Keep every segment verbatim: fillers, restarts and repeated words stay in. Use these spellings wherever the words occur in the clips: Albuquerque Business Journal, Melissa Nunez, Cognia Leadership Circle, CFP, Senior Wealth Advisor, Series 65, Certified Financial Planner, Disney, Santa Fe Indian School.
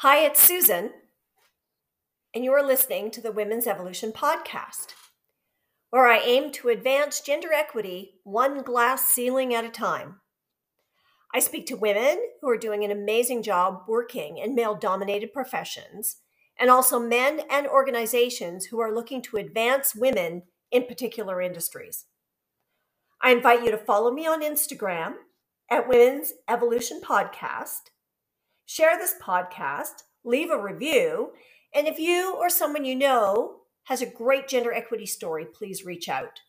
Hi, it's Susan, and you are listening to the Women's Evolution Podcast, where I aim to advance gender equity one glass ceiling at a time. I speak to women who are doing an amazing job working in male-dominated professions, and also men and organizations who are looking to advance women in particular industries. I invite you to follow me on Instagram at Women's Evolution Podcast, share this podcast, leave a review, and if you or someone you know has a great gender equity story, please reach out.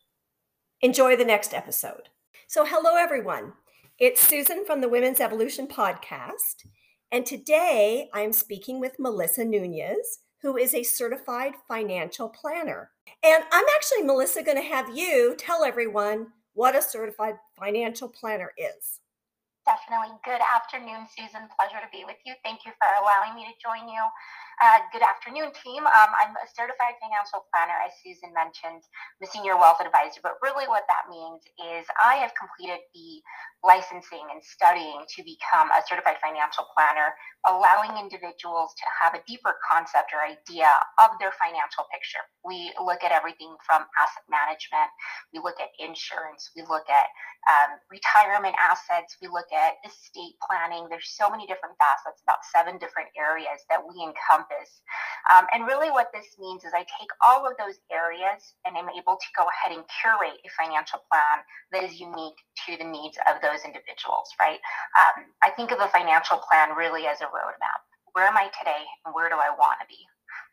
Enjoy the next episode. So hello, everyone. It's Susan from the Women's Evolution Podcast, and today I'm speaking with Melissa Nunez, who is a certified financial planner. And I'm actually, Melissa, going to have you tell everyone what a certified financial planner is. Definitely. Good afternoon, Susan. Pleasure to be with you. Thank you for allowing me to join you. Uh, good afternoon, team. Um, I'm a certified financial planner, as Susan mentioned, I'm a senior wealth advisor, but really what that means is I have completed the licensing and studying to become a certified financial planner, allowing individuals to have a deeper concept or idea of their financial picture. We look at everything from asset management, we look at insurance, we look at um, retirement assets, we look at estate planning. There's so many different facets, about seven different areas that we encompass. Um, and really what this means is I take all of those areas and I'm able to go ahead and curate a financial plan that is unique to the needs of those individuals, right? Um, I think of a financial plan really as a roadmap. Where am I today and where do I want to be?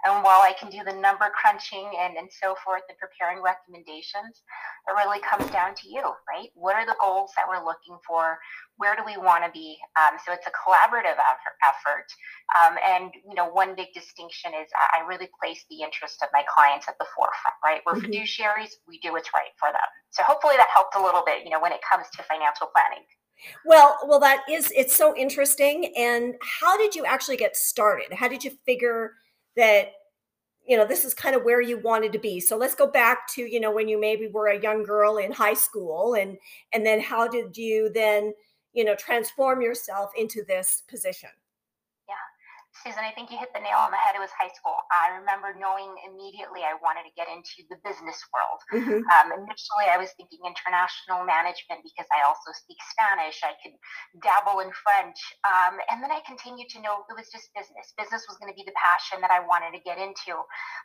And while I can do the number crunching and, and so forth and preparing recommendations, it really comes down to you, right? What are the goals that we're looking for? Where do we want to be? Um, so it's a collaborative effort. Um, and, you know, one big distinction is I really place the interest of my clients at the forefront, right? We're mm-hmm. fiduciaries. We do what's right for them. So hopefully that helped a little bit, you know, when it comes to financial planning. Well, well, that is, it's so interesting. And how did you actually get started? How did you figure that, you know, this is kind of where you wanted to be? So let's go back to, you know, when you maybe were a young girl in high school, and and then how did you then, you know, transform yourself into this position? Susan, I think you hit the nail on the head. It was high school. I remember knowing immediately I wanted to get into the business world. Mm-hmm. Um, initially, I was thinking international management because I also speak Spanish. I could dabble in French. Um, and then I continued to know it was just business. Business was going to be the passion that I wanted to get into.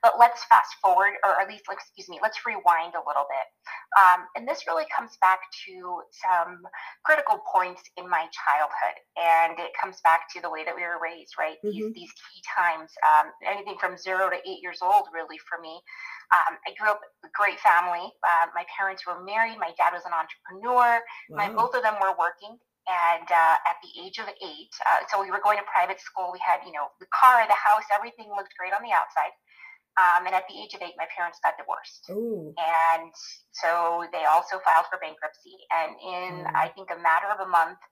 But let's fast forward, or at least, excuse me, let's rewind a little bit. Um, and this really comes back to some critical points in my childhood. And it comes back to the way that we were raised, right? Mm-hmm. These key times, um, anything from zero to eight years old, really, for me. Um, I grew up with a great family. Uh, my parents were married. My dad was an entrepreneur. Wow. My both of them were working. And uh, at the age of eight, uh, so we were going to private school. We had, you know, the car, the house, everything looked great on the outside. Um, and at the age of eight, my parents got divorced. Ooh. And so they also filed for bankruptcy. And in, mm. I think, a matter of a month,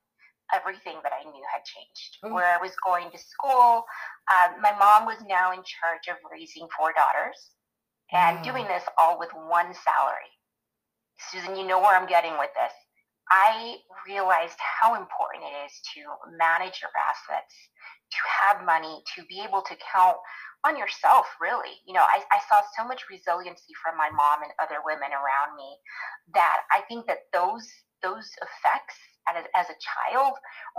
everything that I knew had changed. Mm-hmm. Where I was going to school, um, my mom was now in charge of raising four daughters and mm-hmm. doing this all with one salary. Susan, you know where I'm getting with this. I realized how important it is to manage your assets, to have money, to be able to count on yourself, really. You know, I, I saw so much resiliency from my mom and other women around me that I think that those those effects as, as a child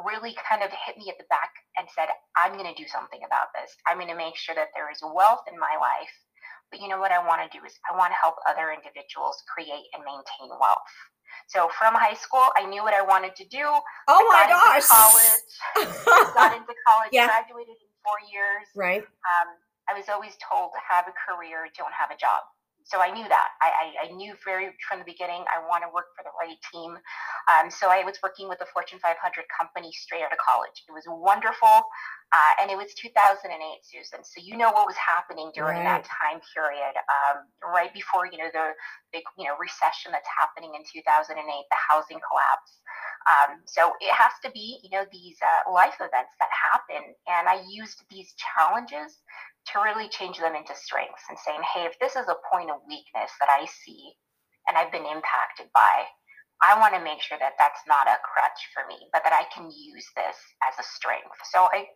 really kind of hit me at the back and said, I'm going to do something about this. I'm going to make sure that there is wealth in my life. But you know what I want to do is I want to help other individuals create and maintain wealth. So from high school, I knew what I wanted to do. Oh my gosh. College, got into college, yeah. Graduated in four years. Right. Um, I was always told to have a career, don't have a job. So I knew that. I, I, I knew very from the beginning I want to work for the right team. Um, so I was working with a Fortune five hundred company straight out of college. It was wonderful. Uh, and it was two thousand eight, Susan. So you know what was happening during right. that time period, um, right before, you know, the big, you know, recession that's happening in two thousand eight, the housing collapse. Um, so it has to be, you know, these uh, life events that happen. And I used these challenges to really change them into strengths and saying, hey, if this is a point of weakness that I see and I've been impacted by, I want to make sure that that's not a crutch for me, but that I can use this as a strength. So I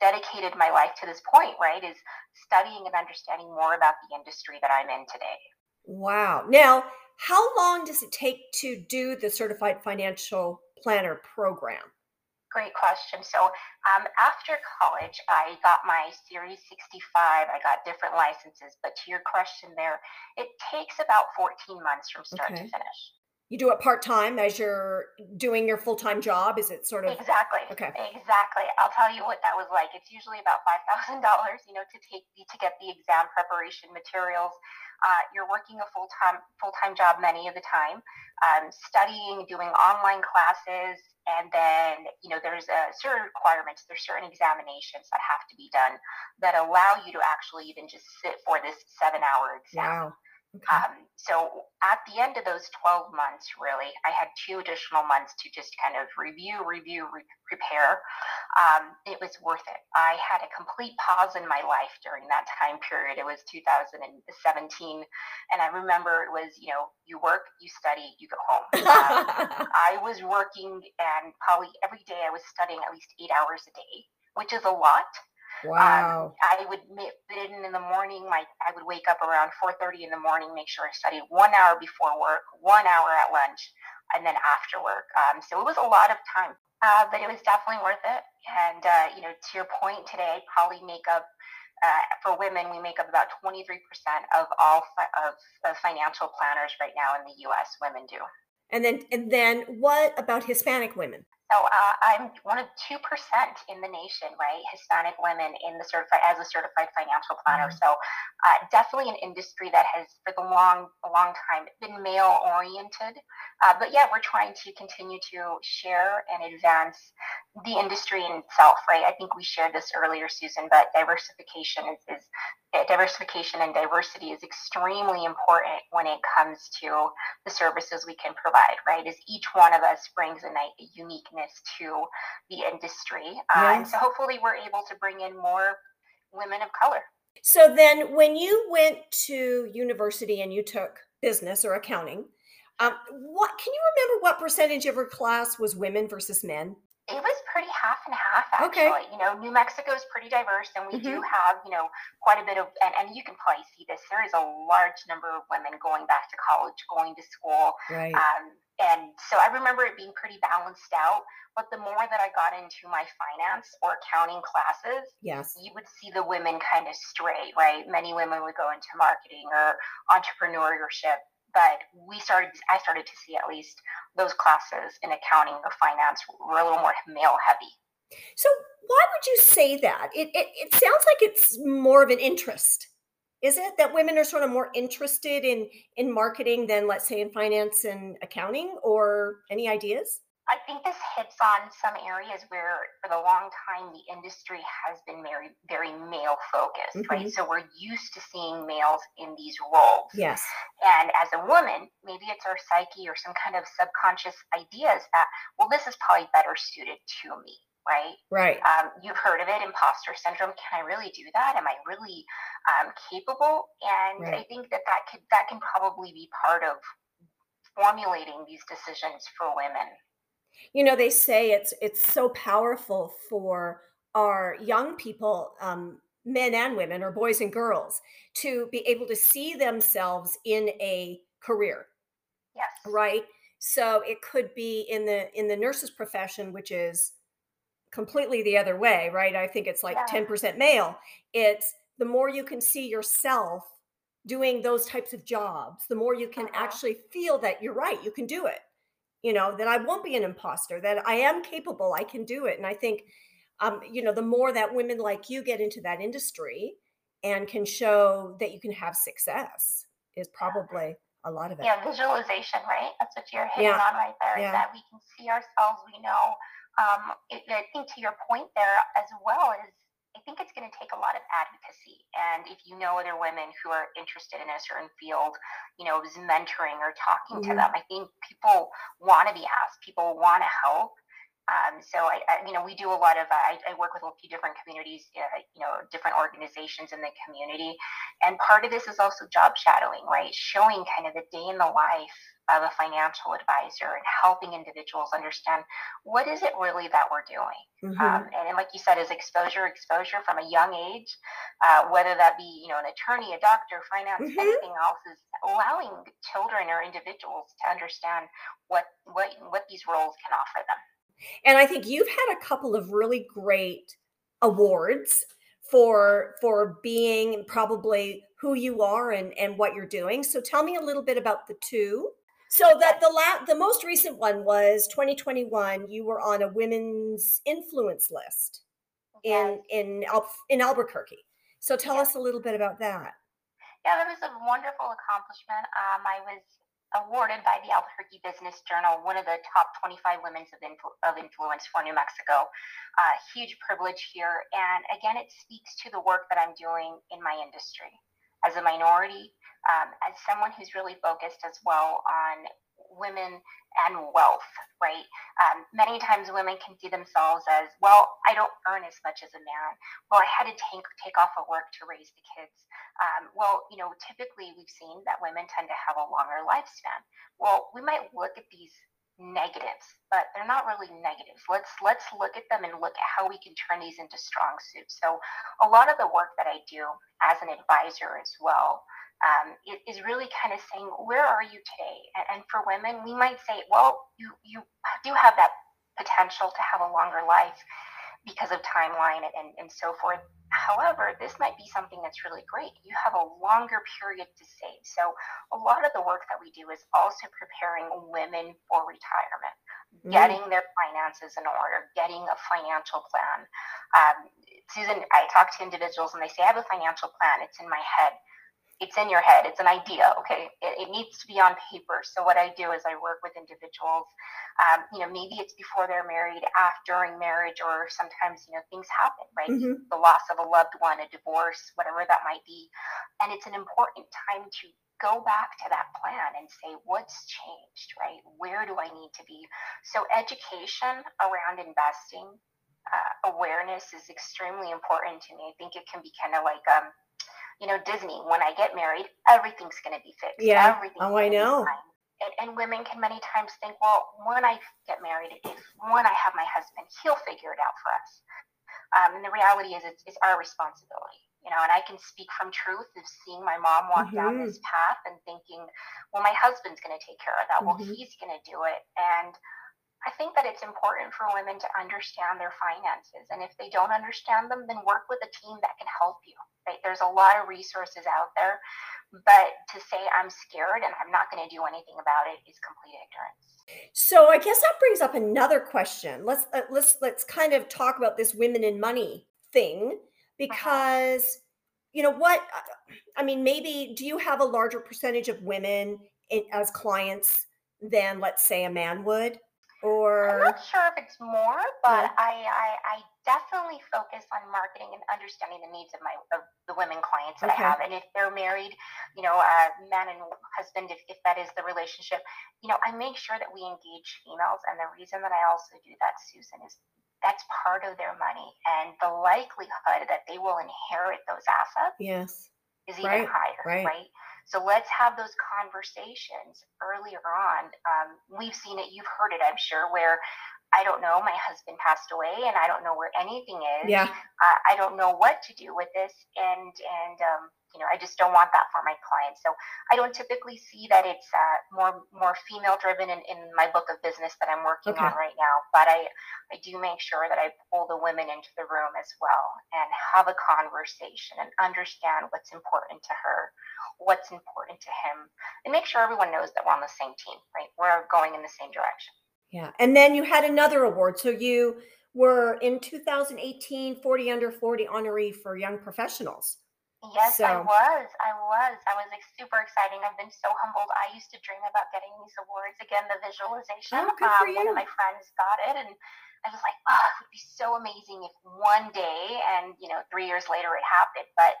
dedicated my life to this point, right, is studying and understanding more about the industry that I'm in today. Wow. Now, how long does it take to do the Certified Financial Planner program? Great question. So um, after college, I got my Series sixty-five. I got different licenses. But to your question there, it takes about fourteen months from start okay. to finish. You do it part-time as you're doing your full-time job? Is it sort of? Exactly. Okay. Exactly. I'll tell you what that was like. It's usually about five thousand dollars, you know, to take to get the exam preparation materials. Uh, you're working a full-time full-time job many of the time, um, studying, doing online classes, and then, you know, there's a certain requirements. There's certain examinations that have to be done that allow you to actually even just sit for this seven-hour exam. Wow. Okay. Um, so at the end of those twelve months, really, I had two additional months to just kind of review, review, re- prepare. Um, it was worth it. I had a complete pause in my life during that time period. It was two thousand seventeen. And I remember it was, you know, you work, you study, you go home. Um, I was working and probably every day I was studying at least eight hours a day, which is a lot. Wow. Um, I would fit in in the morning. Like I would wake up around four thirty in the morning, make sure I studied one hour before work, one hour at lunch, and then after work. Um, so it was a lot of time, uh, but it was definitely worth it. And, uh, you know, to your point today, probably make up, uh, for women, we make up about twenty-three percent of all fi- of, of financial planners right now in the U S women do. And then, and then what about Hispanic women? So uh, I'm one of two percent in the nation, right? Hispanic women in the certified as a certified financial planner. So uh, definitely an industry that has for the long, a long time been male oriented. Uh, but yeah, we're trying to continue to share and advance the industry in itself, right? I think we shared this earlier, Susan, but diversification is, is diversification and diversity is extremely important when it comes to the services we can provide, right? Is each one of us brings a, a uniqueness to the industry. Yes. Um, so hopefully we're able to bring in more women of color. So then when you went to university and you took business or accounting, um, what can you remember what percentage of your class was women versus men? It was pretty half and half, actually. Okay. You know, New Mexico is pretty diverse, and we mm-hmm. do have, you know, quite a bit of, and, and you can probably see this, there is a large number of women going back to college, going to school. Right. Um, and so I remember it being pretty balanced out. But the more that I got into my finance or accounting classes, yes, you would see the women kind of stray, right? Many women would go into marketing or entrepreneurship. But we started, I started to see at least those classes in accounting or finance were a little more male heavy. So why would you say that? It, it it sounds like it's more of an interest. Is it that women are sort of more interested in, in marketing than, let's say, in finance and accounting, or any ideas? I think this hits on some areas where for the long time, the industry has been very, very male focused, mm-hmm. right? So we're used to seeing males in these roles. Yes. And as a woman, maybe it's our psyche or some kind of subconscious ideas that, well, this is probably better suited to me. Right. Right. Um, you've heard of it, imposter syndrome. Can I really do that? Am I really um, capable? And right. I think that that, could, that can probably be part of formulating these decisions for women. You know, they say it's it's so powerful for our young people, um, men and women, or boys and girls, to be able to see themselves in a career. Yes. Right. So it could be in the in the nurse's profession, which is completely the other way, right? I think it's like yeah. ten percent male. It's the more you can see yourself doing those types of jobs, the more you can uh-huh. actually feel that you're right, you can do it. You know, that I won't be an imposter, that I am capable, I can do it. And I think, um, you know, the more that women like you get into that industry and can show that you can have success is probably a lot of it. Yeah, visualization, right? That's what you're hitting yeah. on right there, yeah. is that we can see ourselves, we know. Um, it, I think to your point there as well is, I think it's going to take a lot of advocacy. And if you know other women who are interested in a certain field, you know, is mentoring or talking mm-hmm. to them. I think people want to be asked, people want to help. Um, so, I, I, you know, we do a lot of, I, I work with a few different communities, uh, you know, different organizations in the community. And part of this is also job shadowing, right? Showing kind of the day in the life of a financial advisor and helping individuals understand what is it really that we're doing. Mm-hmm. Um, and, and like you said, is exposure, exposure from a young age, uh, whether that be, you know, an attorney, a doctor, finance, mm-hmm. anything else, is allowing children or individuals to understand what, what, what these roles can offer them. And I think you've had a couple of really great awards for for being probably who you are and, and what you're doing. So tell me a little bit about the two. So that the la- the most recent one was twenty twenty-one. You were on a women's influence list in in Al- in Albuquerque. So tell yeah. us a little bit about that. Yeah, that was a wonderful accomplishment. Um, I was awarded by the Albuquerque Business Journal, one of the top twenty-five women of, influ- of influence for New Mexico. Uh, huge privilege here. And again, it speaks to the work that I'm doing in my industry as a minority, um, as someone who's really focused as well on women and wealth, right? Um, many times women can see themselves as, well, I don't earn as much as a man. Well, I had to take take off of work to raise the kids. Um, well, you know, typically we've seen that women tend to have a longer lifespan. Well, we might look at these negatives, but they're not really negatives. Let's let's look at them and look at how we can turn these into strong suits. So a lot of the work that I do as an advisor as well, Um, it is really kind of saying, where are you today? And, and for women, we might say, well, you, you do have that potential to have a longer life because of timeline and, and so forth. However, this might be something that's really great. You have a longer period to save. So a lot of the work that we do is also preparing women for retirement, mm-hmm. getting their finances in order, getting a financial plan. Um, Susan, I talk to individuals and they say, I have a financial plan. It's in my head. It's in your head. It's an idea. Okay. It, it needs to be on paper. So what I do is I work with individuals, um, you know, maybe it's before they're married, after, during marriage, or sometimes, you know, things happen, right? Mm-hmm. The loss of a loved one, a divorce, whatever that might be. And it's an important time to go back to that plan and say, what's changed, right? Where do I need to be? So education around investing, uh, awareness is extremely important to me. I think it can be kind of like, um, you know, Disney, when I get married, everything's going to be fixed. Yeah. Everything's oh, I know. And, and women can many times think, well, when I get married, if when I have my husband, he'll figure it out for us. Um, and the reality is it's, it's our responsibility, you know, and I can speak from truth of seeing my mom walk mm-hmm. down this path and thinking, well, my husband's going to take care of that. Mm-hmm. Well, he's going to do it. And I think that it's important for women to understand their finances. And if they don't understand them, then work with a team that can help you. Right? There's a lot of resources out there, but to say I'm scared and I'm not going to do anything about it is complete ignorance. So I guess that brings up another question. Let's uh, let's let's kind of talk about this women in money thing, because uh-huh. you know what I mean. Maybe do you have a larger percentage of women in, as clients than, let's say, a man would? Or I'm not sure if it's more, but yeah. I, I I definitely focus on marketing and understanding the needs of my of the women clients that okay. I have. And if they're married, you know, uh, man and husband, if, if that is the relationship, you know, I make sure that we engage females. And the reason that I also do that, Susan, is that's part of their money, and the likelihood that they will inherit those assets yes. is even right. higher, right? right? So let's have those conversations earlier on. Um, we've seen it. You've heard it, I'm sure, where I don't know, my husband passed away and I don't know where anything is. Yeah. Uh, I don't know what to do with this. And, and um, you know, I just don't want that for my clients. So I don't typically see that it's uh, more more female driven in, in my book of business that I'm working okay. on right now. But I, I do make sure that I pull the women into the room as well and have a conversation and understand what's important to her, what's important to him, and make sure everyone knows that we're on the same team, right? We're going in the same direction. Yeah. And then you had another award. So you were in two thousand eighteen, forty under forty honoree for young professionals. Yes, so. I was. I was. I was like, super exciting. I've been so humbled. I used to dream about getting these awards. Again, the visualization. Oh, good for um, you. One of my friends got it, and I was like, oh, it would be so amazing if one day, and, you know, three years later it happened. But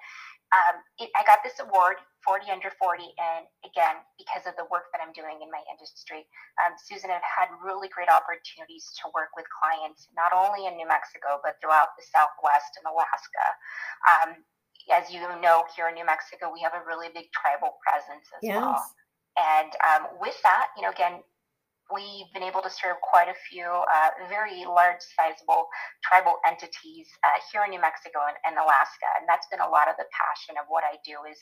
Um, it, I got this award, forty under forty, and again, because of the work that I'm doing in my industry, um, Susan, I've had really great opportunities to work with clients, not only in New Mexico, but throughout the Southwest and Alaska. Um, as you know, here in New Mexico, we have a really big tribal presence as yes. well. And um, with that, you know, again, we've been able to serve quite a few uh, very large, sizable tribal entities uh, here in New Mexico and, and Alaska. And that's been a lot of the passion of what I do, is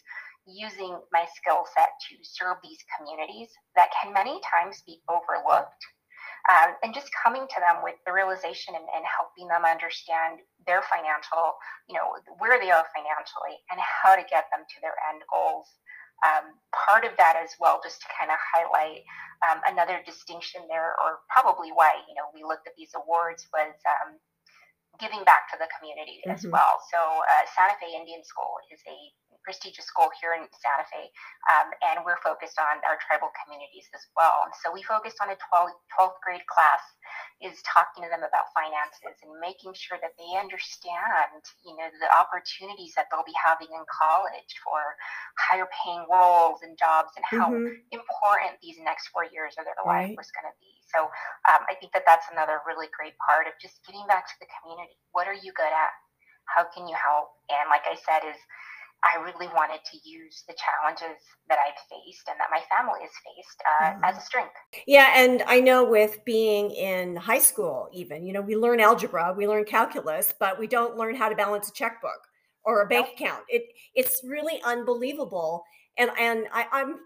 using my skill set to serve these communities that can many times be overlooked. Um, and just coming to them with the realization and, and helping them understand their financial, you know, where they are financially and how to get them to their end goals. Um, part of that as well, just to kind of highlight um, another distinction there, or probably why, you know, we looked at these awards, was um, giving back to the community mm-hmm. as well. So uh, Santa Fe Indian School is a prestigious school here in Santa Fe, um, and we're focused on our tribal communities as well. And so we focused on a twelfth grade class, is talking to them about finances and making sure that they understand, you know, the opportunities that they'll be having in college for higher paying roles and jobs, and how mm-hmm. important these next four years of their right. life was going to be. So um, I think that that's another really great part of just giving back to the community. What are you good at? How can you help? And like I said, is I really wanted to use the challenges that I've faced and that my family has faced uh, mm-hmm. as a strength. Yeah. And I know with being in high school, even, you know, we learn algebra, we learn calculus, but we don't learn how to balance a checkbook or a bank nope. account. It It's really unbelievable. And, and I, I'm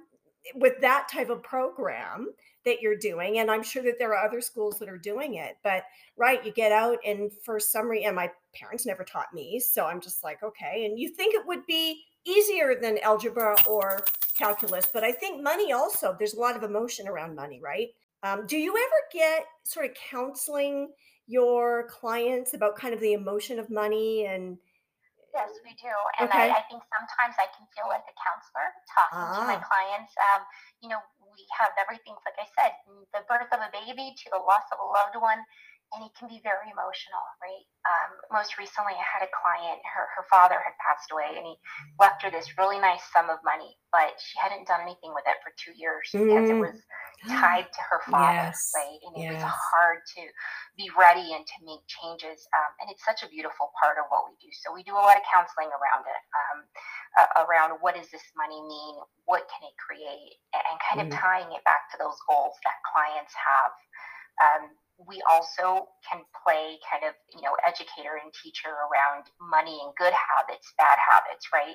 with that type of program that you're doing, and I'm sure that there are other schools that are doing it, but right, you get out and for some reason, and my parents never taught me, so I'm just like, okay, and you think it would be easier than algebra or calculus, but I think money also, there's a lot of emotion around money, right? Um, do you ever get sort of counseling your clients about kind of the emotion of money? And yes, we do. And okay. I, I think sometimes I can feel like a counselor talking ah. to my clients. Um, you know, we have everything, like I said, the birth of a baby to the loss of a loved one, and it can be very emotional, right? Um, most recently, I had a client, her, her father had passed away, and he left her this really nice sum of money, but she hadn't done anything with it for two years mm. because it was tied to her father, yes. right? And yes. it was hard to be ready and to make changes. Um, and it's such a beautiful part of what we do. So we do a lot of counseling around it, um, uh, around what does this money mean? What can it create? And kind of mm. tying it back to those goals that clients have. Um, we also can play kind of, you know, educator and teacher around money and good habits, bad habits, right?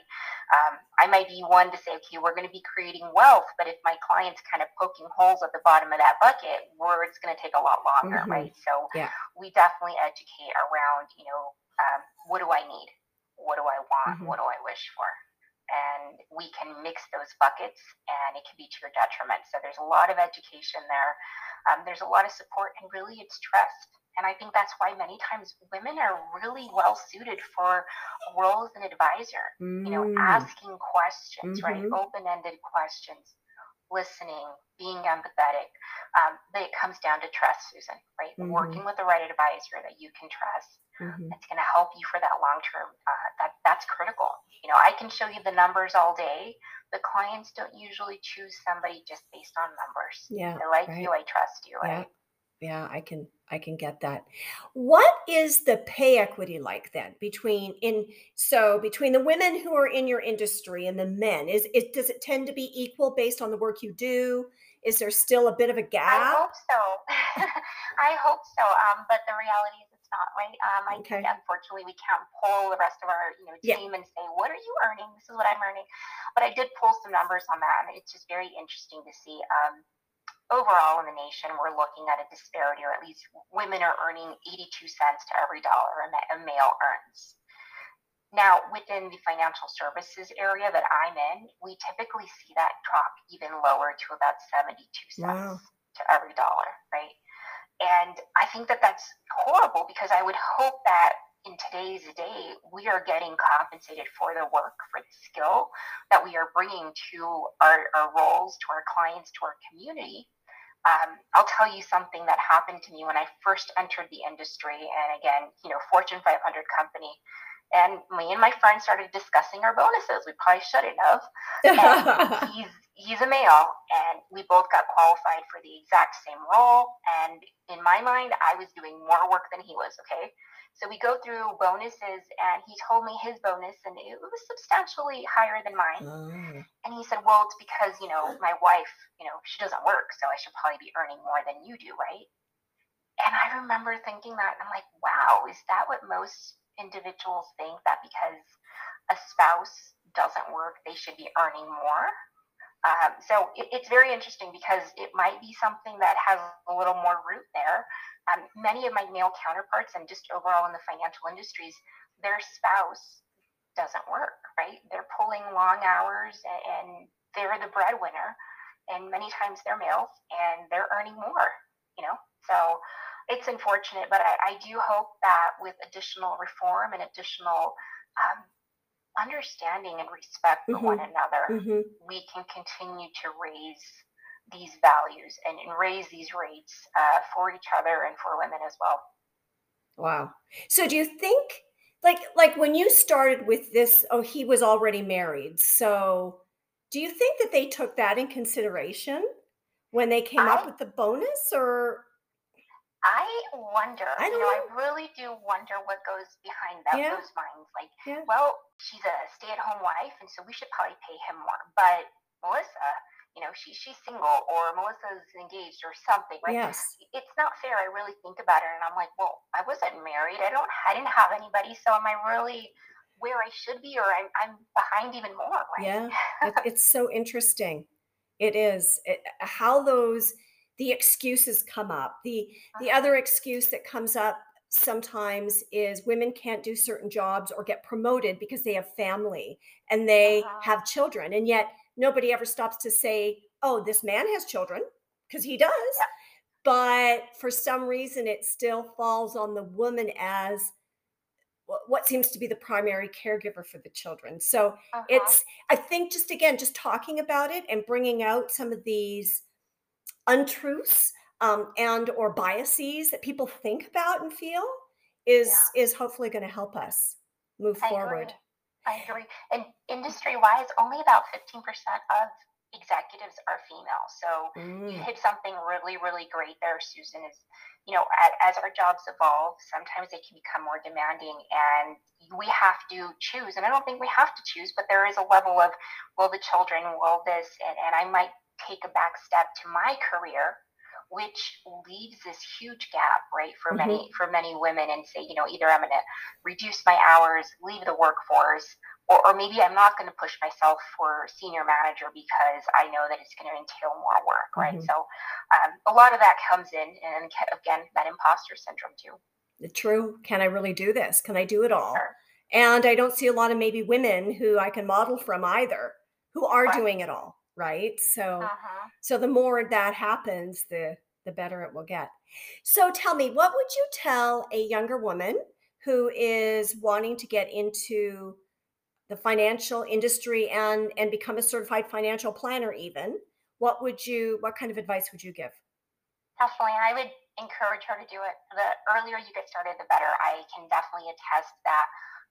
Um, I might be one to say, okay, we're going to be creating wealth, but if my client's kind of poking holes at the bottom of that bucket, we're, it's going to take a lot longer, mm-hmm. right? So yeah. we definitely educate around, you know, um, what do I need? What do I want? Mm-hmm. What do I wish for? And we can mix those buckets, and it can be to your detriment. So there's a lot of education there. Um, there's a lot of support, and really it's trust. And I think that's why many times women are really well suited for a role as an advisor, mm. you know, asking questions, mm-hmm. right? Open-ended questions, listening, being empathetic. Um, but it comes down to trust, Susan, right? Mm-hmm. Working with the right advisor that you can trust. Mm-hmm. It's going to help you for that long term. Uh, that that's critical. You know, I can show you the numbers all day, but clients don't usually choose somebody just based on numbers. Yeah, they like right. you. I trust you. Yeah, right? yeah. I can I can get that. What is the pay equity like then between in so between the women who are in your industry and the men? Is it does it tend to be equal based on the work you do? Is there still a bit of a gap? I hope so. I hope so. Um, but the reality is. Not right. Um, I okay. think unfortunately we can't poll the rest of our you know team yeah. and say, what are you earning? This is what I'm earning. But I did pull some numbers on that, and it's just very interesting to see. Um, overall in the nation, we're looking at a disparity, or at least women are earning eighty-two cents to every dollar a male earns. Now, within the financial services area that I'm in, we typically see that drop even lower to about seventy-two cents wow. to every dollar, right? And I think that that's horrible, because I would hope that in today's day, we are getting compensated for the work, for the skill that we are bringing to our, our roles, to our clients, to our community. Um, I'll tell you something that happened to me when I first entered the industry. And again, you know, Fortune five hundred company. And me and my friend started discussing our bonuses. We probably shouldn't have. And he's he's a male, and we both got qualified for the exact same role. And in my mind, I was doing more work than he was. Okay, so we go through bonuses, and he told me his bonus, and it was substantially higher than mine. Mm. And he said, "Well, it's because you know my wife, you know, she doesn't work, so I should probably be earning more than you do, right?" And I remember thinking that, and I'm like, "Wow, is that what most individuals think, that because a spouse doesn't work, they should be earning more?" Um, so it, it's very interesting because it might be something that has a little more root there. Um, many of my male counterparts and just overall in the financial industries, their spouse doesn't work, right? They're pulling long hours and they're the breadwinner, and many times they're males and they're earning more, you know? So it's unfortunate, but I, I do hope that with additional reform and additional um, understanding and respect for mm-hmm. one another, mm-hmm. we can continue to raise these values and, and raise these rates uh, for each other and for women as well. Wow. So do you think, like, like when you started with this, oh, he was already married. So do you think that they took that in consideration when they came I, up with the bonus, or... I wonder, I you know, know, I really do wonder what goes behind that, yeah. those minds. Like, yeah. well, she's a stay-at-home wife, and so we should probably pay him more. But Melissa, you know, she she's single, or Melissa's engaged or something, right? Yes. It's not fair. I really think about it, and I'm like, well, I wasn't married. I don't, I didn't have anybody, so am I really where I should be, or I'm, I'm behind even more, right? Yeah, it's so interesting. It is. It, how those... the excuses come up. The the other excuse that comes up sometimes is women can't do certain jobs or get promoted because they have family and they uh-huh. have children. And yet nobody ever stops to say, oh, this man has children, because he does. Yeah. But for some reason, it still falls on the woman as what seems to be the primary caregiver for the children. So uh-huh. it's, I think just, again, just talking about it and bringing out some of these untruths um, and or biases that people think about and feel is yeah. is hopefully going to help us move I forward. Agree. I agree. And industry-wise, only about fifteen percent of executives are female. So mm. you hit something really, really great there, Susan, is, you know, as, as our jobs evolve, sometimes they can become more demanding, and we have to choose. And I don't think we have to choose, but there is a level of, well, the children, well, this, and, and I might take a back step to my career, which leaves this huge gap, right, for mm-hmm. many for many women, and say, you know, either I'm going to reduce my hours, leave the workforce, or, or maybe I'm not going to push myself for senior manager because I know that it's going to entail more work, right? Mm-hmm. So um, a lot of that comes in, and again, that imposter syndrome too. True. Can I really do this? Can I do it all? Sure. And I don't see a lot of maybe women who I can model from either, who are right. doing it all. Right. So, uh-huh. so the more that happens, the, the better it will get. So tell me, what would you tell a younger woman who is wanting to get into the financial industry and, and become a certified financial planner even? What would you, what kind of advice would you give? Definitely. I would encourage her to do it. The earlier you get started, the better. I can definitely attest that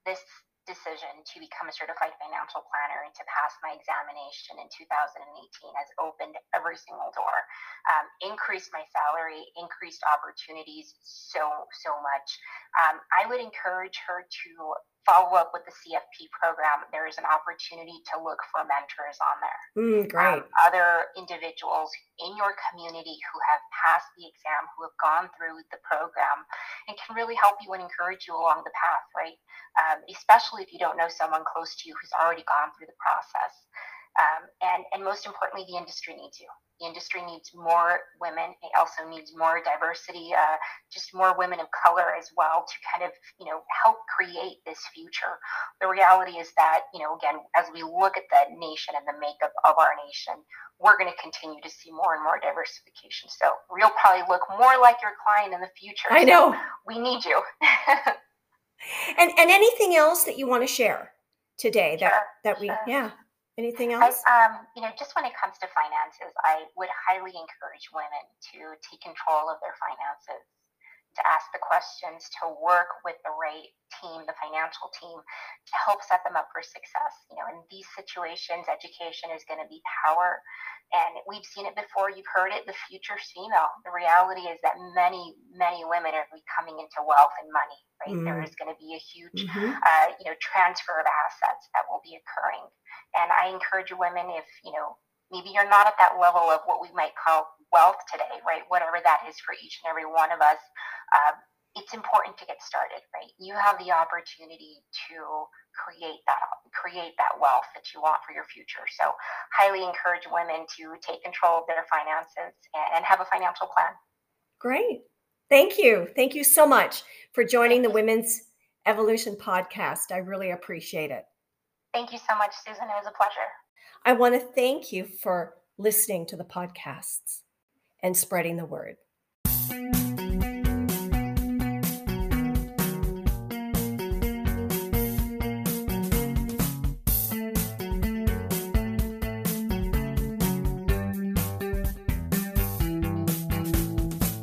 this decision to become a certified financial planner and to pass my examination in two thousand eighteen has opened every single door, um, increased my salary, increased opportunities so, so much. Um, I would encourage her to follow up with the C F P program. There is an opportunity to look for mentors on there. Mm, great. Um, other individuals in your community who have passed the exam, who have gone through the program, and can really help you and encourage you along the path, right? Um, especially if you don't know someone close to you who's already gone through the process. Um, and, and most importantly, the industry needs you. The industry needs more women. It also needs more diversity, uh, just more women of color as well, to kind of, you know, help create this future. The reality is that, you know, again, as we look at the nation and the makeup of our nation, we're going to continue to see more and more diversification. So you'll probably look more like your client in the future. I know. So we need you. and and anything else that you want to share today that, sure, that we, sure. yeah. Anything else? I, um, you know, just when it comes to finances, I would highly encourage women to take control of their finances, to ask the questions, to work with the right team, the financial team, to help set them up for success. You know, in these situations, education is going to be power. And we've seen it before. You've heard it. The future's female. The reality is that many, many women are becoming into wealth and money, right? Mm-hmm. There is going to be a huge, mm-hmm. uh, you know, transfer of assets that will be occurring. And I encourage women, if, you know, maybe you're not at that level of what we might call wealth today, right? Whatever that is for each and every one of us, uh, it's important to get started, right? You have the opportunity to create that create that wealth that you want for your future. So highly encourage women to take control of their finances and have a financial plan. Great. Thank you. Thank you so much for joining the Women's Evolution podcast. I really appreciate it. Thank you so much, Susan. It was a pleasure. I want to thank you for listening to the podcasts and spreading the word.